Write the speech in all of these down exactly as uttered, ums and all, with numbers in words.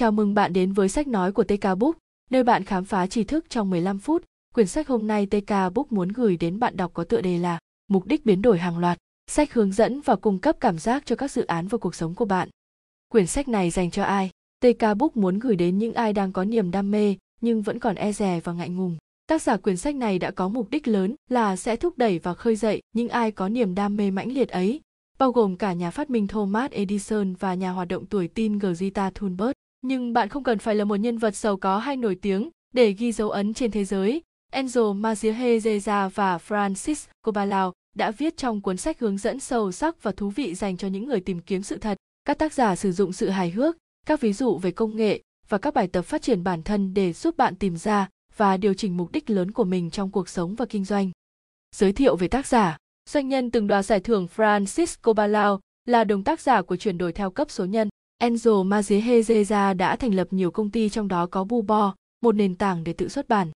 Chào mừng bạn đến với sách nói của tê ca Book, nơi bạn khám phá tri thức trong mười lăm phút. Quyển sách hôm nay tê ca Book muốn gửi đến bạn đọc có tựa đề là Mục đích biến đổi hàng loạt, sách hướng dẫn và cung cấp cảm giác cho các dự án và cuộc sống của bạn. Quyển sách này dành cho ai? tê ca Book muốn gửi đến những ai đang có niềm đam mê nhưng vẫn còn e dè và ngại ngùng. Tác giả quyển sách này đã có mục đích lớn là sẽ thúc đẩy và khơi dậy những ai có niềm đam mê mãnh liệt ấy, bao gồm cả nhà phát minh Thomas Edison và nhà hoạt động tuổi teen Greta Thunberg. Nhưng bạn không cần phải là một nhân vật giàu có hay nổi tiếng để ghi dấu ấn trên thế giới. Enzo Mazehegeza và Francisco Palao đã viết trong cuốn sách hướng dẫn sâu sắc và thú vị dành cho những người tìm kiếm sự thật. Các tác giả sử dụng sự hài hước, các ví dụ về công nghệ và các bài tập phát triển bản thân để giúp bạn tìm ra và điều chỉnh mục đích lớn của mình trong cuộc sống và kinh doanh. Giới thiệu về tác giả. Doanh nhân từng đoạt giải thưởng Francisco Palao là đồng tác giả của chuyển đổi theo cấp số nhân. Angel Mazehezeza đã thành lập nhiều công ty, trong đó có Bubo, một nền tảng để tự xuất bản.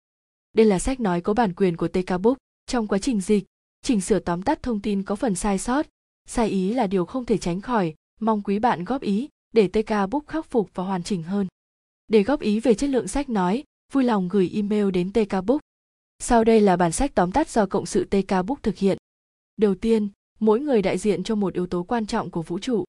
Đây là sách nói có bản quyền của tê ca Book. Trong quá trình dịch, chỉnh sửa tóm tắt thông tin có phần sai sót, sai ý là điều không thể tránh khỏi. Mong quý bạn góp ý để tê ca Book khắc phục và hoàn chỉnh hơn. Để góp ý về chất lượng sách nói, vui lòng gửi email đến tê ca Book. Sau đây là bản sách tóm tắt do cộng sự tê ca Book thực hiện. Đầu tiên, mỗi người đại diện cho một yếu tố quan trọng của vũ trụ.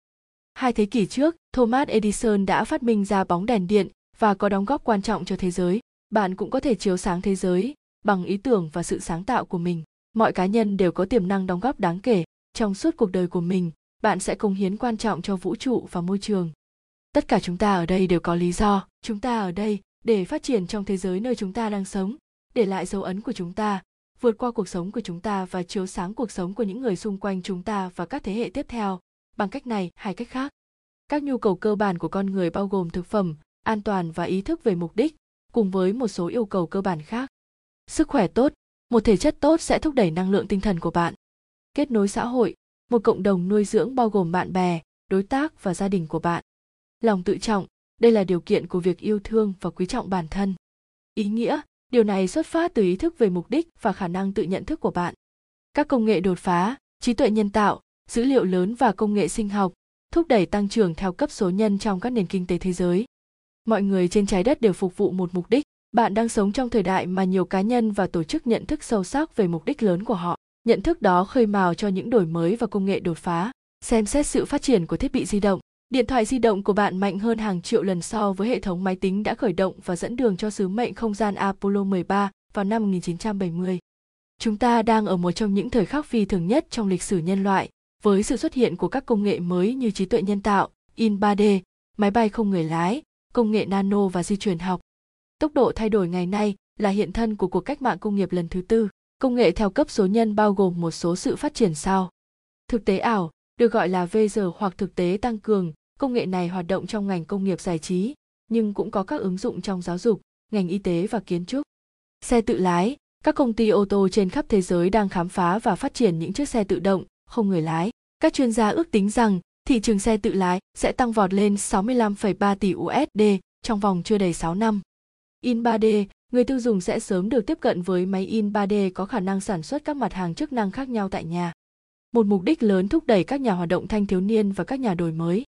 Hai thế kỷ trước, Thomas Edison đã phát minh ra bóng đèn điện và có đóng góp quan trọng cho thế giới. Bạn cũng có thể chiếu sáng thế giới bằng ý tưởng và sự sáng tạo của mình. Mọi cá nhân đều có tiềm năng đóng góp đáng kể. Trong suốt cuộc đời của mình, bạn sẽ cống hiến quan trọng cho vũ trụ và môi trường. Tất cả chúng ta ở đây đều có lý do. Chúng ta ở đây để phát triển trong thế giới nơi chúng ta đang sống, để lại dấu ấn của chúng ta, vượt qua cuộc sống của chúng ta và chiếu sáng cuộc sống của những người xung quanh chúng ta và các thế hệ tiếp theo. Bằng cách này hay cách khác, các nhu cầu cơ bản của con người bao gồm thực phẩm, an toàn và ý thức về mục đích, cùng với một số yêu cầu cơ bản khác. Sức khỏe tốt, một thể chất tốt sẽ thúc đẩy năng lượng tinh thần của bạn. Kết nối xã hội, một cộng đồng nuôi dưỡng bao gồm bạn bè, đối tác và gia đình của bạn. Lòng tự trọng, đây là điều kiện của việc yêu thương và quý trọng bản thân. Ý nghĩa, điều này xuất phát từ ý thức về mục đích và khả năng tự nhận thức của bạn. Các công nghệ đột phá, trí tuệ nhân tạo, dữ liệu lớn và công nghệ sinh học thúc đẩy tăng trưởng theo cấp số nhân trong các nền kinh tế thế giới. Mọi người trên trái đất đều phục vụ một mục đích. Bạn đang sống trong thời đại mà nhiều cá nhân và tổ chức nhận thức sâu sắc về mục đích lớn của họ. Nhận thức đó khơi mào cho những đổi mới và công nghệ đột phá. Xem xét sự phát triển của thiết bị di động. Điện thoại di động của bạn mạnh hơn hàng triệu lần so với hệ thống máy tính đã khởi động và dẫn đường cho sứ mệnh không gian Apollo mười ba vào năm một nghìn chín trăm bảy mươi. Chúng ta đang ở một trong những thời khắc phi thường nhất trong lịch sử nhân loại, với sự xuất hiện của các công nghệ mới như trí tuệ nhân tạo, in ba D, máy bay không người lái, công nghệ nano và di truyền học. Tốc độ thay đổi ngày nay là hiện thân của cuộc cách mạng công nghiệp lần thứ tư. Công nghệ theo cấp số nhân bao gồm một số sự phát triển sau. Thực tế ảo, được gọi là V R hoặc thực tế tăng cường, công nghệ này hoạt động trong ngành công nghiệp giải trí, nhưng cũng có các ứng dụng trong giáo dục, ngành y tế và kiến trúc. Xe tự lái, các công ty ô tô trên khắp thế giới đang khám phá và phát triển những chiếc xe tự động, không người lái. Các chuyên gia ước tính rằng thị trường xe tự lái sẽ tăng vọt lên sáu mươi lăm phẩy ba tỷ đô la trong vòng chưa đầy sáu năm. In ba D, người tiêu dùng sẽ sớm được tiếp cận với máy in ba D có khả năng sản xuất các mặt hàng chức năng khác nhau tại nhà. Một mục đích lớn thúc đẩy các nhà hoạt động thanh thiếu niên và các nhà đổi mới.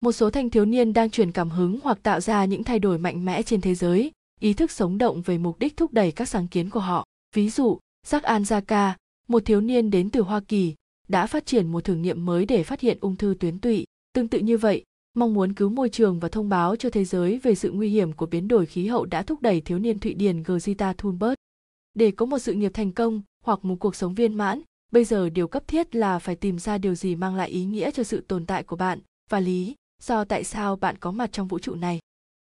Một số thanh thiếu niên đang truyền cảm hứng hoặc tạo ra những thay đổi mạnh mẽ trên thế giới, ý thức sống động về mục đích thúc đẩy các sáng kiến của họ. Ví dụ, Jack Anzaka, một thiếu niên đến từ Hoa Kỳ, đã phát triển một thử nghiệm mới để phát hiện ung thư tuyến tụy. Tương tự như vậy, mong muốn cứu môi trường và thông báo cho thế giới về sự nguy hiểm của biến đổi khí hậu đã thúc đẩy thiếu niên Thụy Điển Greta Thunberg. Để có một sự nghiệp thành công hoặc một cuộc sống viên mãn, bây giờ điều cấp thiết là phải tìm ra điều gì mang lại ý nghĩa cho sự tồn tại của bạn và lý do tại sao bạn có mặt trong vũ trụ này.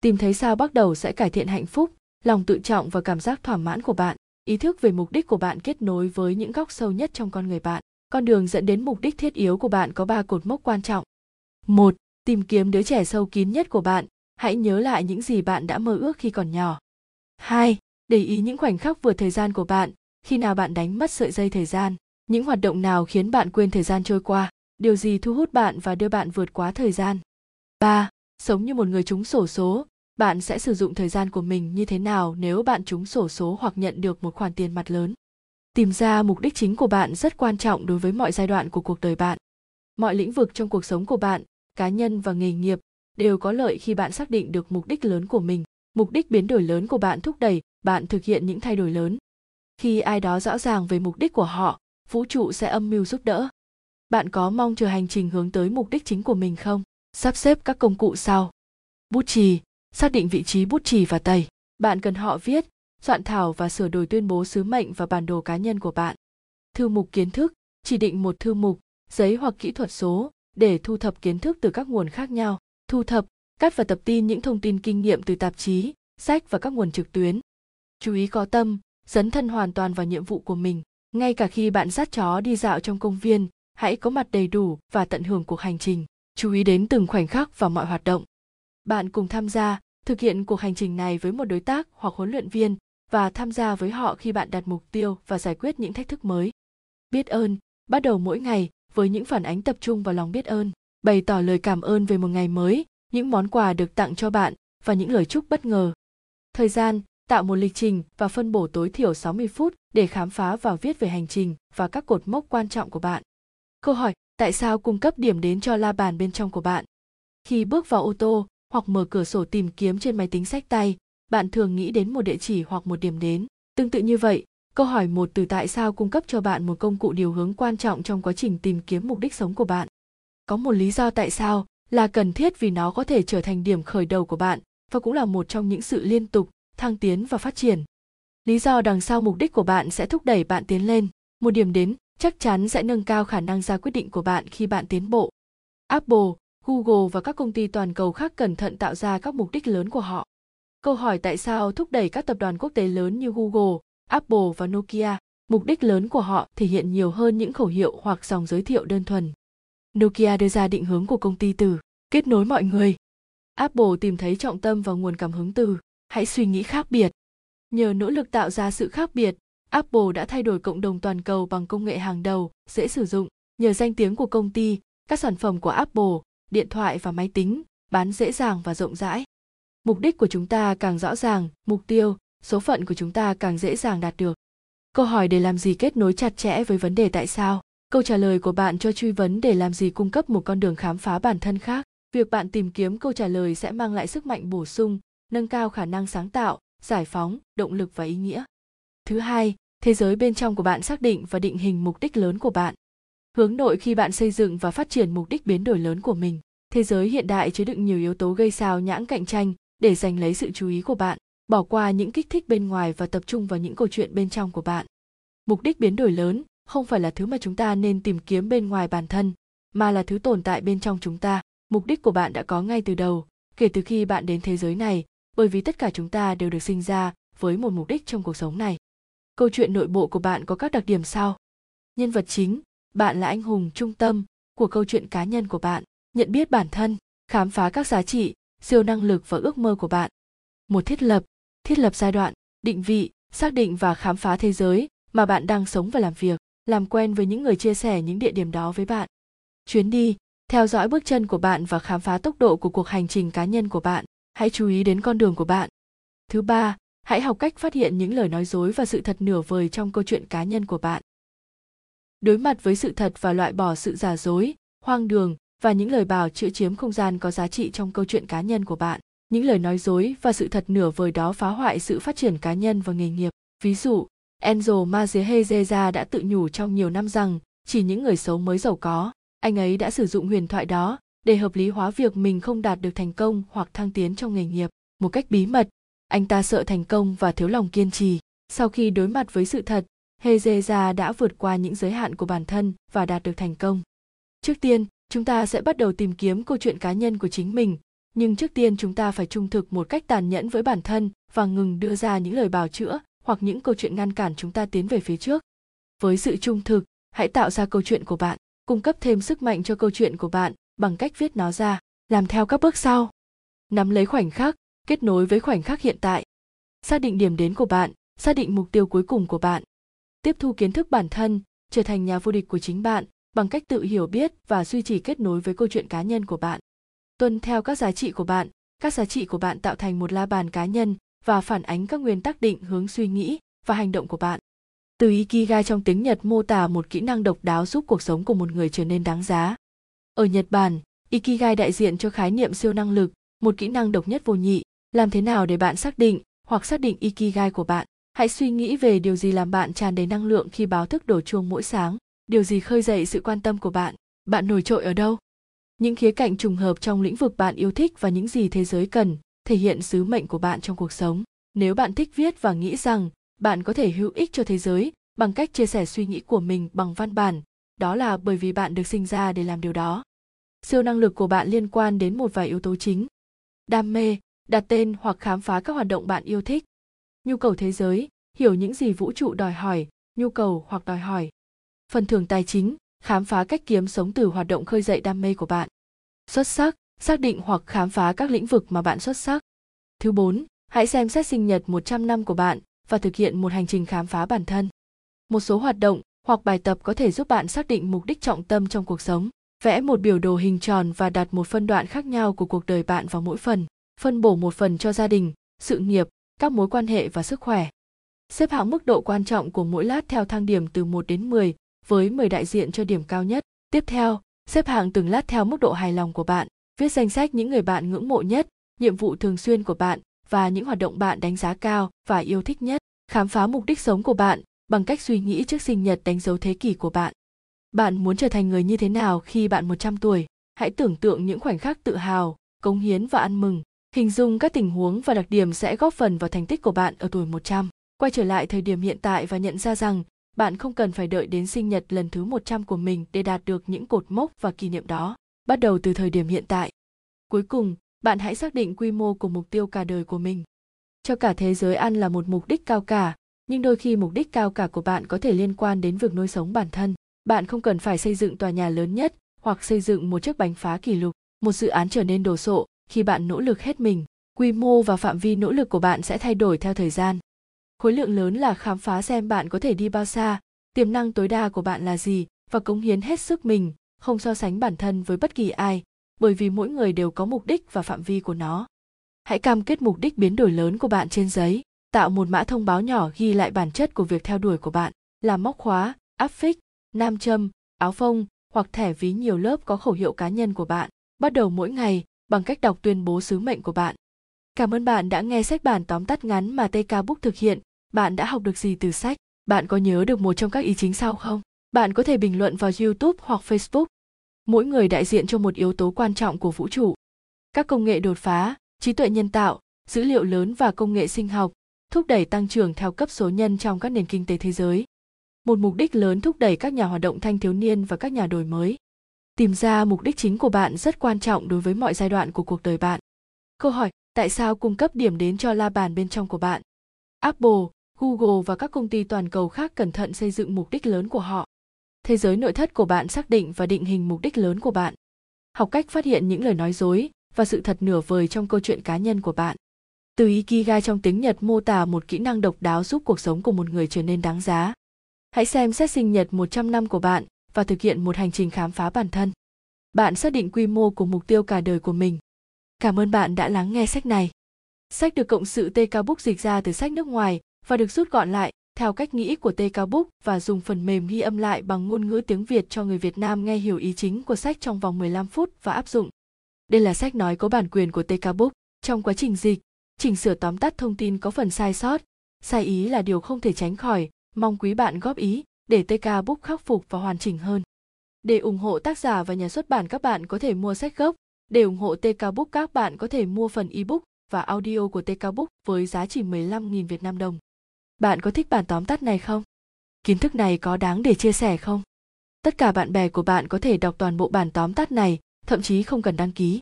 Tìm thấy sao bắt đầu sẽ cải thiện hạnh phúc, lòng tự trọng và cảm giác thỏa mãn của bạn. Ý thức về mục đích của bạn kết nối với những góc sâu nhất trong con người bạn. Con đường dẫn đến mục đích thiết yếu của bạn có ba cột mốc quan trọng. một. Tìm kiếm đứa trẻ sâu kín nhất của bạn. Hãy nhớ lại những gì bạn đã mơ ước khi còn nhỏ. hai. Để ý những khoảnh khắc vượt thời gian của bạn, khi nào bạn đánh mất sợi dây thời gian. Những hoạt động nào khiến bạn quên thời gian trôi qua. Điều gì thu hút bạn và đưa bạn vượt quá thời gian. ba. Sống như một người trúng xổ số. Bạn sẽ sử dụng thời gian của mình như thế nào nếu bạn trúng xổ số hoặc nhận được một khoản tiền mặt lớn. Tìm ra mục đích chính của bạn rất quan trọng đối với mọi giai đoạn của cuộc đời bạn. Mọi lĩnh vực trong cuộc sống của bạn, cá nhân và nghề nghiệp, đều có lợi khi bạn xác định được mục đích lớn của mình. Mục đích biến đổi lớn của bạn thúc đẩy bạn thực hiện những thay đổi lớn. Khi ai đó rõ ràng về mục đích của họ, vũ trụ sẽ âm mưu giúp đỡ. Bạn có mong chờ hành trình hướng tới mục đích chính của mình không? Sắp xếp các công cụ sau. Bút chì, xác định vị trí bút chì và tẩy. Bạn cần họ viết, soạn thảo và sửa đổi tuyên bố sứ mệnh và bản đồ cá nhân của bạn. Thư mục kiến thức, chỉ định một thư mục, giấy hoặc kỹ thuật số để thu thập kiến thức từ các nguồn khác nhau. Thu thập, cắt và tập tin những thông tin kinh nghiệm từ tạp chí, sách và các nguồn trực tuyến. Chú ý có tâm, dấn thân hoàn toàn vào nhiệm vụ của mình. Ngay cả khi bạn dắt chó đi dạo trong công viên, hãy có mặt đầy đủ và tận hưởng cuộc hành trình. Chú ý đến từng khoảnh khắc và mọi hoạt động. Bạn cùng tham gia, thực hiện cuộc hành trình này với một đối tác hoặc huấn luyện viên và tham gia với họ khi bạn đặt mục tiêu và giải quyết những thách thức mới. Biết ơn, bắt đầu mỗi ngày với những phản ánh tập trung vào lòng biết ơn. Bày tỏ lời cảm ơn về một ngày mới, những món quà được tặng cho bạn và những lời chúc bất ngờ. Thời gian, tạo một lịch trình và phân bổ tối thiểu sáu mươi phút để khám phá và viết về hành trình và các cột mốc quan trọng của bạn. Câu hỏi, tại sao cung cấp điểm đến cho la bàn bên trong của bạn? Khi bước vào ô tô hoặc mở cửa sổ tìm kiếm trên máy tính xách tay, bạn thường nghĩ đến một địa chỉ hoặc một điểm đến. Tương tự như vậy, câu hỏi một từ tại sao cung cấp cho bạn một công cụ điều hướng quan trọng trong quá trình tìm kiếm mục đích sống của bạn. Có một lý do tại sao là cần thiết vì nó có thể trở thành điểm khởi đầu của bạn và cũng là một trong những sự liên tục, thăng tiến và phát triển. Lý do đằng sau mục đích của bạn sẽ thúc đẩy bạn tiến lên. Một điểm đến chắc chắn sẽ nâng cao khả năng ra quyết định của bạn khi bạn tiến bộ. Apple, Google và các công ty toàn cầu khác cẩn thận tạo ra các mục đích lớn của họ. Câu hỏi tại sao thúc đẩy các tập đoàn quốc tế lớn như Google, Apple và Nokia, mục đích lớn của họ thể hiện nhiều hơn những khẩu hiệu hoặc dòng giới thiệu đơn thuần. Nokia đưa ra định hướng của công ty từ kết nối mọi người. Apple tìm thấy trọng tâm vào nguồn cảm hứng từ hãy suy nghĩ khác biệt. Nhờ nỗ lực tạo ra sự khác biệt, Apple đã thay đổi cộng đồng toàn cầu bằng công nghệ hàng đầu, dễ sử dụng. Nhờ danh tiếng của công ty, các sản phẩm của Apple, điện thoại và máy tính, bán dễ dàng và rộng rãi. Mục đích của chúng ta càng rõ ràng, mục tiêu, số phận của chúng ta càng dễ dàng đạt được. Câu hỏi để làm gì kết nối chặt chẽ với vấn đề tại sao? Câu trả lời của bạn cho truy vấn để làm gì cung cấp một con đường khám phá bản thân khác. Việc bạn tìm kiếm câu trả lời sẽ mang lại sức mạnh bổ sung, nâng cao khả năng sáng tạo, giải phóng, động lực và ý nghĩa. Thứ hai, thế giới bên trong của bạn xác định và định hình mục đích lớn của bạn. Hướng nội khi bạn xây dựng và phát triển mục đích biến đổi lớn của mình. Thế giới hiện đại chứa đựng nhiều yếu tố gây sao nhãng cạnh tranh để giành lấy sự chú ý của bạn, bỏ qua những kích thích bên ngoài và tập trung vào những câu chuyện bên trong của bạn. Mục đích biến đổi lớn không phải là thứ mà chúng ta nên tìm kiếm bên ngoài bản thân, mà là thứ tồn tại bên trong chúng ta. Mục đích của bạn đã có ngay từ đầu, kể từ khi bạn đến thế giới này, bởi vì tất cả chúng ta đều được sinh ra với một mục đích trong cuộc sống này. Câu chuyện nội bộ của bạn có các đặc điểm sau. Nhân vật chính, bạn là anh hùng trung tâm của câu chuyện cá nhân của bạn. Nhận biết bản thân, khám phá các giá trị, siêu năng lực và ước mơ của bạn. Một thiết lập, thiết lập giai đoạn, định vị, xác định và khám phá thế giới mà bạn đang sống và làm việc. Làm quen với những người chia sẻ những địa điểm đó với bạn. Chuyến đi, theo dõi bước chân của bạn và khám phá tốc độ của cuộc hành trình cá nhân của bạn. Hãy chú ý đến con đường của bạn. Thứ ba, hãy học cách phát hiện những lời nói dối và sự thật nửa vời trong câu chuyện cá nhân của bạn. Đối mặt với sự thật và loại bỏ sự giả dối, hoang đường và những lời bào chữa chiếm không gian có giá trị trong câu chuyện cá nhân của bạn. Những lời nói dối và sự thật nửa vời đó phá hoại sự phát triển cá nhân và nghề nghiệp. Ví dụ, Enzo Mazehezeza đã tự nhủ trong nhiều năm rằng chỉ những người xấu mới giàu có. Anh ấy đã sử dụng huyền thoại đó để hợp lý hóa việc mình không đạt được thành công hoặc thăng tiến trong nghề nghiệp. Một cách bí mật, anh ta sợ thành công và thiếu lòng kiên trì. Sau khi đối mặt với sự thật, Hezeza đã vượt qua những giới hạn của bản thân và đạt được thành công. Trước tiên, chúng ta sẽ bắt đầu tìm kiếm câu chuyện cá nhân của chính mình. Nhưng trước tiên chúng ta phải trung thực một cách tàn nhẫn với bản thân và ngừng đưa ra những lời bào chữa hoặc những câu chuyện ngăn cản chúng ta tiến về phía trước. Với sự trung thực, hãy tạo ra câu chuyện của bạn, cung cấp thêm sức mạnh cho câu chuyện của bạn bằng cách viết nó ra, làm theo các bước sau. Nắm lấy khoảnh khắc, kết nối với khoảnh khắc hiện tại. Xác định điểm đến của bạn, xác định mục tiêu cuối cùng của bạn. Tiếp thu kiến thức bản thân, trở thành nhà vô địch của chính bạn bằng cách tự hiểu biết và duy trì kết nối với câu chuyện cá nhân của bạn. Tuân theo các giá trị của bạn, các giá trị của bạn tạo thành một la bàn cá nhân và phản ánh các nguyên tắc định hướng suy nghĩ và hành động của bạn. Từ Ikigai trong tiếng Nhật mô tả một kỹ năng độc đáo giúp cuộc sống của một người trở nên đáng giá. Ở Nhật Bản, Ikigai đại diện cho khái niệm siêu năng lực, một kỹ năng độc nhất vô nhị. Làm thế nào để bạn xác định hoặc xác định Ikigai của bạn? Hãy suy nghĩ về điều gì làm bạn tràn đầy năng lượng khi báo thức đổ chuông mỗi sáng, điều gì khơi dậy sự quan tâm của bạn, bạn nổi trội ở đâu? Những khía cạnh trùng hợp trong lĩnh vực bạn yêu thích và những gì thế giới cần, thể hiện sứ mệnh của bạn trong cuộc sống. Nếu bạn thích viết và nghĩ rằng bạn có thể hữu ích cho thế giới bằng cách chia sẻ suy nghĩ của mình bằng văn bản, đó là bởi vì bạn được sinh ra để làm điều đó. Siêu năng lực của bạn liên quan đến một vài yếu tố chính. Đam mê, đặt tên hoặc khám phá các hoạt động bạn yêu thích. Nhu cầu thế giới, hiểu những gì vũ trụ đòi hỏi, nhu cầu hoặc đòi hỏi. Phần thưởng tài chính, khám phá cách kiếm sống từ hoạt động khơi dậy đam mê của bạn. Xuất sắc, xác định hoặc khám phá các lĩnh vực mà bạn xuất sắc. Thứ bốn, hãy xem xét sinh nhật một trăm năm của bạn và thực hiện một hành trình khám phá bản thân. Một số hoạt động hoặc bài tập có thể giúp bạn xác định mục đích trọng tâm trong cuộc sống. Vẽ một biểu đồ hình tròn và đặt một phân đoạn khác nhau của cuộc đời bạn vào mỗi phần. Phân bổ một phần cho gia đình, sự nghiệp, các mối quan hệ và sức khỏe. Xếp hạng mức độ quan trọng của mỗi lát theo thang điểm từ một đến mười, với mười đại diện cho điểm cao nhất. Tiếp theo, xếp hạng từng lát theo mức độ hài lòng của bạn. Viết danh sách những người bạn ngưỡng mộ nhất, nhiệm vụ thường xuyên của bạn và những hoạt động bạn đánh giá cao và yêu thích nhất. Khám phá mục đích sống của bạn bằng cách suy nghĩ trước sinh nhật đánh dấu thế kỷ của bạn. Bạn muốn trở thành người như thế nào khi bạn một trăm tuổi? Hãy tưởng tượng những khoảnh khắc tự hào, cống hiến và ăn mừng. Hình dung các tình huống và đặc điểm sẽ góp phần vào thành tích của bạn ở tuổi một trăm. Quay trở lại thời điểm hiện tại và nhận ra rằng bạn không cần phải đợi đến sinh nhật lần thứ một trăm của mình để đạt được những cột mốc và kỷ niệm đó. Bắt đầu từ thời điểm hiện tại. Cuối cùng, bạn hãy xác định quy mô của mục tiêu cả đời của mình. Cho cả thế giới ăn là một mục đích cao cả, nhưng đôi khi mục đích cao cả của bạn có thể liên quan đến việc nuôi sống bản thân. Bạn không cần phải xây dựng tòa nhà lớn nhất hoặc xây dựng một chiếc bánh phá kỷ lục. Một dự án trở nên đồ sộ khi bạn nỗ lực hết mình. Quy mô và phạm vi nỗ lực của bạn sẽ thay đổi theo thời gian. Khối lượng lớn là khám phá xem bạn có thể đi bao xa, tiềm năng tối đa của bạn là gì và cống hiến hết sức mình, không so sánh bản thân với bất kỳ ai, bởi vì mỗi người đều có mục đích và phạm vi của nó. Hãy cam kết mục đích biến đổi lớn của bạn trên giấy, tạo một mã thông báo nhỏ ghi lại bản chất của việc theo đuổi của bạn, làm móc khóa, áp phích, nam châm, áo phông hoặc thẻ ví nhiều lớp có khẩu hiệu cá nhân của bạn. Bắt đầu mỗi ngày bằng cách đọc tuyên bố sứ mệnh của bạn. Cảm ơn bạn đã nghe sách bản tóm tắt ngắn mà tê ca Book thực hiện. Bạn đã học được gì từ sách? Bạn có nhớ được một trong các ý chính sau không? Bạn có thể bình luận vào YouTube hoặc Facebook. Mỗi người đại diện cho một yếu tố quan trọng của vũ trụ. Các công nghệ đột phá, trí tuệ nhân tạo, dữ liệu lớn và công nghệ sinh học thúc đẩy tăng trưởng theo cấp số nhân trong các nền kinh tế thế giới. Một mục đích lớn thúc đẩy các nhà hoạt động thanh thiếu niên và các nhà đổi mới. Tìm ra mục đích chính của bạn rất quan trọng đối với mọi giai đoạn của cuộc đời bạn. Câu hỏi, tại sao cung cấp điểm đến cho la bàn bên trong của bạn? Apple, Google và các công ty toàn cầu khác cẩn thận xây dựng mục đích lớn của họ. Thế giới nội thất của bạn xác định và định hình mục đích lớn của bạn. Học cách phát hiện những lời nói dối và sự thật nửa vời trong câu chuyện cá nhân của bạn. Từ Ikigai trong tiếng Nhật mô tả một kỹ năng độc đáo giúp cuộc sống của một người trở nên đáng giá. Hãy xem xét sinh nhật một trăm năm của bạn và thực hiện một hành trình khám phá bản thân. Bạn xác định quy mô của mục tiêu cả đời của mình. Cảm ơn bạn đã lắng nghe sách này. Sách được cộng sự tê ca Book dịch ra từ sách nước ngoài và được rút gọn lại theo cách nghĩ của tê ca Book và dùng phần mềm ghi âm lại bằng ngôn ngữ tiếng Việt cho người Việt Nam nghe hiểu ý chính của sách trong vòng mười lăm phút và áp dụng. Đây là sách nói có bản quyền của tê ca Book. Trong quá trình dịch, chỉnh sửa tóm tắt thông tin có phần sai sót, sai ý là điều không thể tránh khỏi. Mong quý bạn góp ý để tê ca Book khắc phục và hoàn chỉnh hơn. Để ủng hộ tác giả và nhà xuất bản, các bạn có thể mua sách gốc. Để ủng hộ tê ca Book, các bạn có thể mua phần ebook và audio của tê ca Book với giá chỉ mười lăm nghìn Việt Nam đồng. Bạn có thích bản tóm tắt này không? Kiến thức này có đáng để chia sẻ không? Tất cả bạn bè của bạn có thể đọc toàn bộ bản tóm tắt này, thậm chí không cần đăng ký.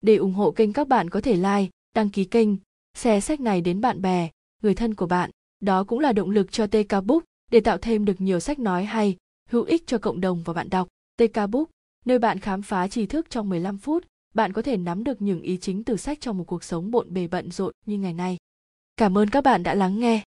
Để ủng hộ kênh, các bạn có thể like, đăng ký kênh, share sách này đến bạn bè, người thân của bạn. Đó cũng là động lực cho tê ca Book để tạo thêm được nhiều sách nói hay, hữu ích cho cộng đồng và bạn đọc. tê ca Book, nơi bạn khám phá tri thức trong mười lăm phút, bạn có thể nắm được những ý chính từ sách trong một cuộc sống bộn bề bận rộn như ngày nay. Cảm ơn các bạn đã lắng nghe.